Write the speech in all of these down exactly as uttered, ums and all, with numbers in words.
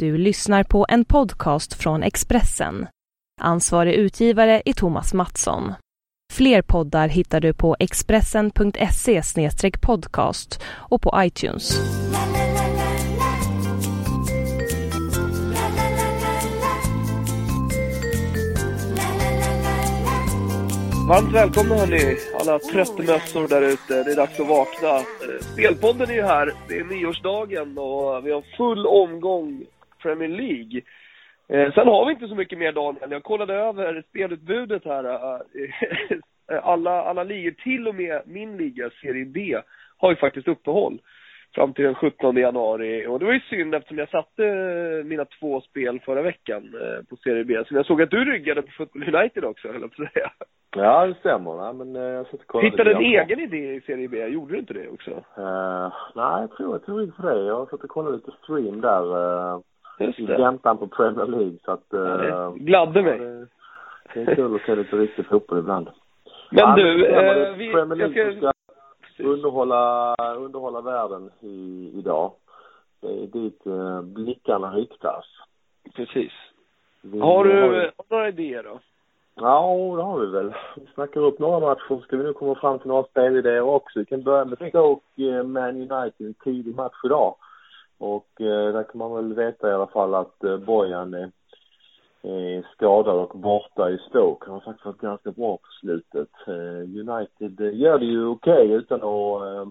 Du lyssnar på en podcast från Expressen. Ansvarig utgivare är Thomas Mattsson. Fler poddar hittar du på expressen punkt se slash podcast och på iTunes. Varmt välkomna hörni, alla tröttemössor där ute. Det är dags att vakna. Spelpodden är ju här, det är nyårsdagen och vi har full omgång Premier League. Sen har vi inte så mycket mer, Daniel. Jag kollade över spelutbudet här. Alla, alla ligor, till och med min liga, Serie B, har ju faktiskt uppehåll fram till den sjuttonde januari. Och det var ju synd eftersom jag satte mina två spel förra veckan på Serie B. Så jag såg att du ryggade på Football United också, höll jag på att säga. Ja, det stämmer. Nej, men jag hittade en egen idé i Serie B. Gjorde du inte det också? Uh, nej, jag tror, jag tror inte det. Jag har fått att kolla lite stream där. Uh... I väntan på Premier League, så att, ja, gladde mig. Det, det är kul att se lite riktigt fotboll ibland. Men ja, du, eh, vi, Premier League ska, ska underhålla, underhålla världen i, idag. Det är dit eh, blickarna riktas. Precis. Vi, har du har ju, några idéer då? Ja, det har vi väl. Vi snackar upp några matcher. Ska vi nu komma fram till några spelidéer också? Vi kan börja med Stoke Man United, en tidig match idag. Och eh, där kan man väl veta i alla fall att eh, Bojan är, är skadad och borta i Stoke. Han har faktiskt varit ganska bra på slutet. Eh, United gör det ju okej okay, utan att eh,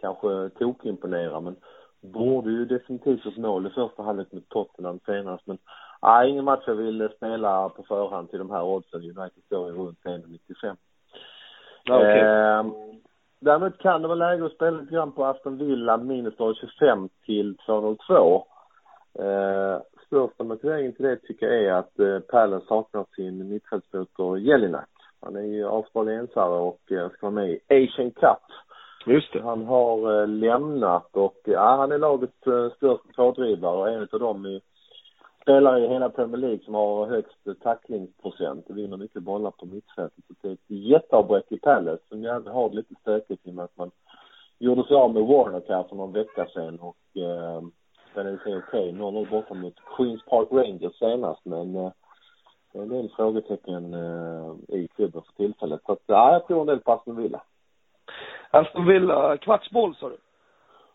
kanske tokimponera. Men borde ju definitivt ett mål i första halvlek mot Tottenham senast. Men nej, ingen match jag vill spela på förhand till de här oddsen. United står ju runt en komma nittiofem. Ja, okay. eh, Däremot kan det vara läge att spela lite grann på Aston Villa, minus tjugofem till två noll två. Eh, största motiveringen till det tycker jag är att eh, Pärlen saknar sin mittfältsmotor Jellinac. Han är ju avstraliensare och eh, ska vara med i Asian Cup. Just det. Han har eh, lämnat och ja, han är lagets eh, största pådrivare och en av dem är, spelar i hela Premier League som har högst tacklingsprocent. Det vinner mycket bollar på mittfältet. Det är ett jätteavbräck i Palace som jag har lite stökigt i och med att man gjorde sig av med Warnock här för någon vecka sedan. Och eh, sen är det okej, okay, noll noll borta mot Queen's Park Rangers senast. Men eh, det är en del frågetecken eh, i klubben för tillfället. Så att, ja, jag tror en del på Aston Villa. Aston Villa, kvartsboll sa du?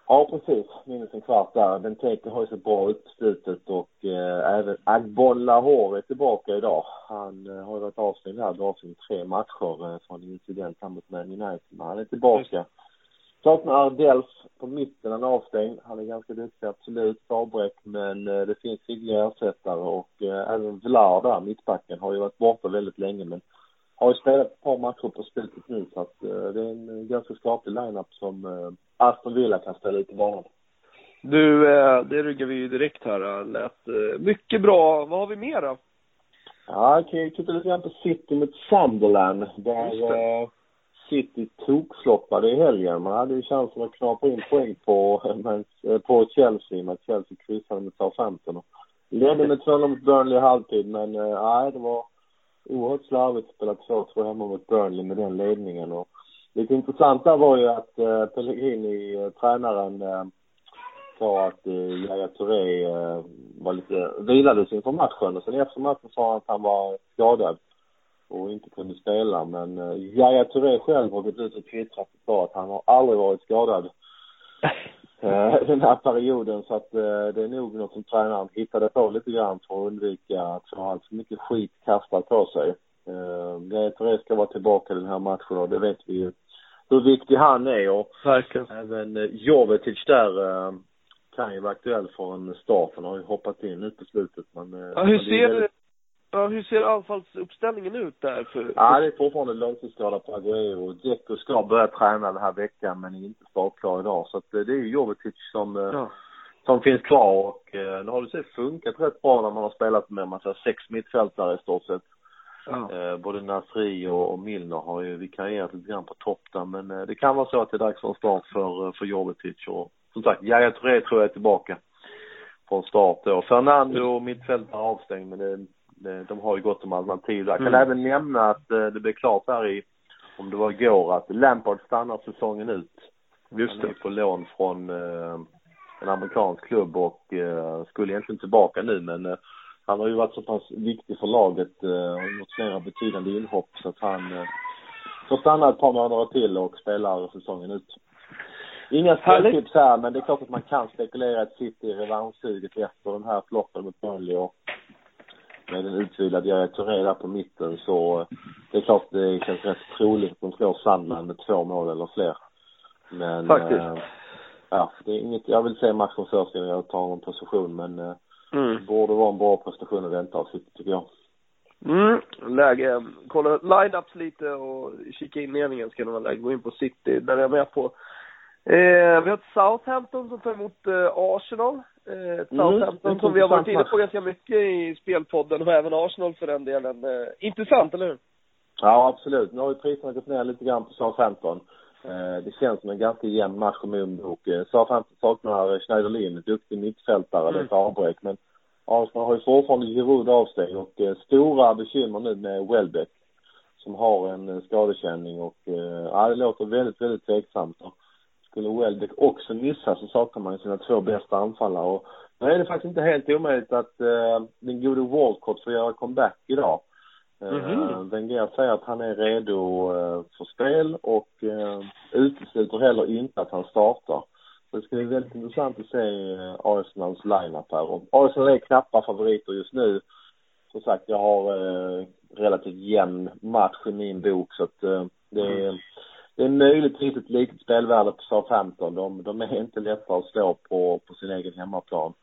Ja, precis. Minus en kvart där. Benteke har ju så bra uppslutet och eh, även Agbonlahor är tillbaka idag. Han eh, har varit avstängd här, drar sig i tre matcher eh, från incident mot Man United. Han är tillbaka. Saknar Dels på mitten, han är avstängd. Han är ganska duktig, absolut, avbräck, men eh, det finns hyggliga ersättare och eh, även Vlada, mittbacken, har ju varit borta väldigt länge, men har ju spelat ett par matcher på slutet nu, så att eh, det är en ganska skaplig line-up som eh, Aston Villa kan ställa ut i banan. Du, det ryggar vi ju direkt här. Lät mycket bra. Vad har vi mer då? Ja, jag kan ju titta lite grann på City mot Sunderland. Där City tokfloppade i helgen. Man hade ju chansen att knappa in poäng på, på Chelsea. Men Chelsea kryssade med Southampton. Ledde med två noll mot Burnley i halvtid. Men nej, det var oerhört slarvigt att spela två två hemma mot Burnley med den ledningen. Och lite intressant där var ju att eh, Pellegrini, eh, tränaren, eh, sa att eh, Yaya Touré eh, var lite, vilade sig inför matchen. Och sen efter matchen sa han att han var skadad och inte kunde spela. Men eh, Yaya Touré själv har gått ut och twittrat och sa att han har aldrig varit skadad eh, den här perioden. Så att eh, det är nog något som tränaren hittade på lite grann för att undvika att få allt för mycket skit kastat på sig. Uh, Yaya Touré ska vara tillbaka i den här matchen och det vet vi ju hur viktig han är och verkligen. Även uh, Jovetic där uh, kan ju vara aktuell för en start. Han har ju hoppat in ut på slutet men, uh, ja, hur, ser, väldigt... ja, hur ser anfallsuppställningen ut där? För... Ja, det är fortfarande långtidsskada på Aguero och Dzeko ska börja träna den här veckan men är inte startklar idag så att, uh, det är ju Jovetic som, uh, ja. som finns kvar och uh, nu har det sig funkat rätt bra när man har spelat med man säger, sex mittfältare i stort sett. Ja. Både Nasri och Milner har ju vikarierat lite grann på topp där. Men det kan vara så att det är dags för en start för, för Jovetic. Och som sagt, Yaya Touré tror jag är tillbaka på en start då. Fernando, mittfältare avstängd. Men det, det, de har ju gott om alternativ där. Jag kan mm. även nämna att det blev klart här i, om det var igår, att Lampard stannar säsongen ut. Just det. Han är på lån från en amerikansk klubb och eh, skulle egentligen tillbaka nu, men eh, han har ju varit så pass viktig för laget eh, och gjort flera betydande inhopp så att han eh, får stanna ett par månader till och spelar säsongen ut. Inga speltips här, men det är klart att man kan spekulera att City i revanschsuget efter den här floppen mot Burnley och med en utvilad Yaya Touré där på mitten, så det är klart det känns rätt troligt att de slår Sandland med två mål eller fler. Men faktiskt. Äh, ja, det är inget, jag vill säga matchen först innan jag tar en position, men äh, mm. det borde vara en bra prestation att vänta av City tycker jag. Mm, läge. Kolla line-ups lite och kika in meningen ska man lägga. Gå in på City, där jag är med på. Eh, vi har ett Southampton som tar emot eh, Arsenal. Eh, Southampton mm, som vi har varit inne på ganska mycket i spelpodden och även Arsenal för den delen. Eh, intressant, eller hur? Ja, absolut. Nu har ju priserna gått ner lite grann på Southampton. Eh, det känns som en ganska jämn match om Umbok. Eh, Southampton saknar Schneiderlin, ett duktig mittfältare, mm. det är ett avbräck. Men Arsenal har ju fortfarande Giroud av sig och eh, stora bekymmer nu med Welbeck som har en eh, skadekänning och eh, ja, det låter väldigt, väldigt tveksamt. Skulle Welbeck också missa så saknar man sina två bästa anfallare. Och nu är det faktiskt inte helt omöjligt att eh, den gode Walcott får göra comeback idag. Mm-hmm. Eh, den grejen säger att han är redo eh, för spel och eh, utesluter heller inte att han startar. Så det ska bli väldigt intressant att se eh, Arsenals line-up här. Och Arsenal är knappa favoriter just nu. Som sagt, jag har eh, relativt jämn match i min bok så att eh, det är... Mm. Det är möjligtvis ett litet spelvärde på Southampton. De, de är inte lätta att slå på, på sin egen hemmaplan.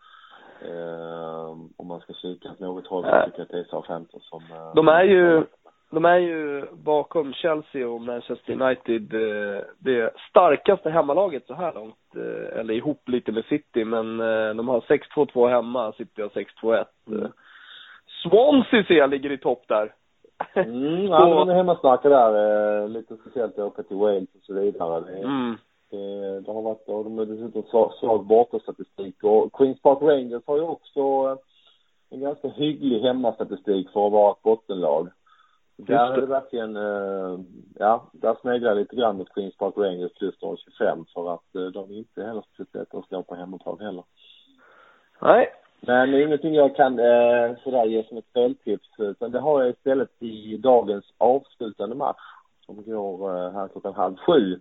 Eh, om man ska kika att något håll så tycker jag att det är Southampton som... Eh, de, är ju, de är ju bakom Chelsea och Manchester United eh, det starkaste hemmalaget så här långt. Eh, eller ihop lite med City, men eh, de har sex två två hemma. City har sex två ett. Mm. Swansea ser jag ligger i topp där. Mm, ja, men de är hemmastarkare där. Eh, lite speciellt att åka till Wales och så vidare. Det, mm. det, det har varit, och de är dessutom slag, slag bortastatistik. Och Queen's Park Rangers har ju också en ganska hygglig hemmastatistik för att vara ett bottenlag. Där är det verkligen, eh, ja, där sneglar lite grann mot Queen's Park Rangers plus tjugofem för att eh, de inte heller speciellt att slå på hemmaplan heller. Nej. Men det är ingenting jag kan eh, sådär ge som ett speltips. Utan det har jag istället i dagens avslutande match som går eh, här klockan halv sju.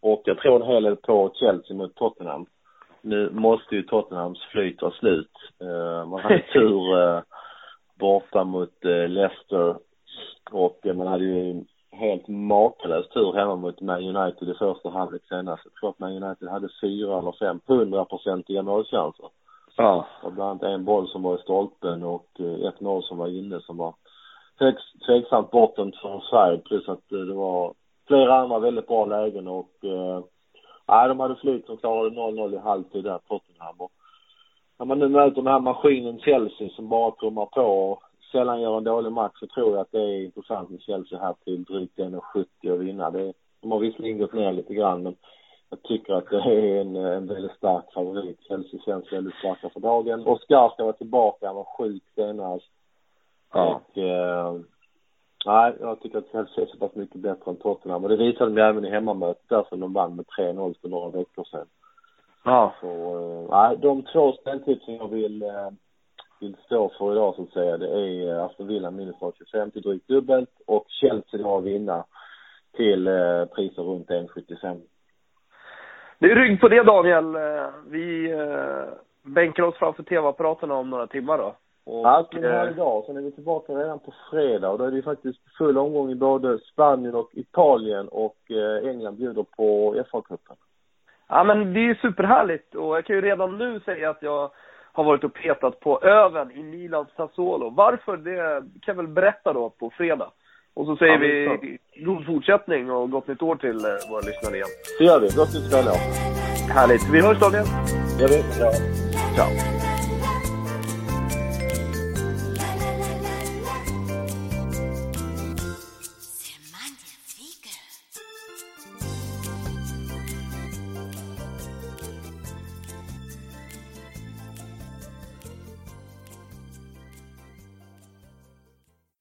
Och jag tror en hel del på Chelsea mot Tottenham. Nu måste ju Tottenhams flyt vara slut. Eh, man hade tur eh, borta mot eh, Leicester. Och eh, man hade ju en helt makalös tur hemma mot Man United i första halvlek senast. Jag tror att Man United hade fyra eller fem hundraprocentiga målchanser. Ja, och bland annat en boll som var i stolpen och ett noll som var inne som var högst tveksamt bortom från Sverige, plus att det var flera andra väldigt bra lägen och äh, de hade flytt och klarade noll noll i halvtid där Tottenham. Och när man nu möter den här maskinen Chelsea som bara trummar på och sällan gör en dålig match, så tror jag att det är intressant med Chelsea här till drygt en komma sjuttio och vinna. Det, de har visserligen gått ner lite grann, men jag tycker att det är en, en väldigt stark favorit. Chelsea känns väldigt starka för dagen. Oscar ska vara tillbaka. Han var sjuk senast. Ja. Och, eh, nej, jag tycker att Chelsea är så pass mycket bättre än Tottenham. Och det visade mig även i hemmamötet där som de vann med tre noll för några veckor sedan. Ja. Så, eh, nej, de två speltipsen jag vill, eh, vill stå för idag så att säga. Det är Aston Villa minus tjugofem till drygt dubbelt. Och Chelsea har vinna till eh, priser runt en komma sjuttiofem. Det är rygg på det, Daniel. Vi eh, bänkar oss framför tv-apparaterna om några timmar då. Och, allt det här idag. Sen är vi tillbaka redan på fredag. Och då är det faktiskt full omgång i både Spanien och Italien. Och eh, England bjuder på F A-cupen. Ja, men det är superhärligt. Och jag kan ju redan nu säga att jag har varit och petat på öven i Milans Sassuolo. Varför? Det kan jag väl berätta då på fredag. Och så säger ja, vi god fortsättning och gott nytt år till våra lyssnare igen. Det gör vi. Gott nytt år. Härligt. Vi hörs, Daniel. Ja, vi. Ja. Ciao.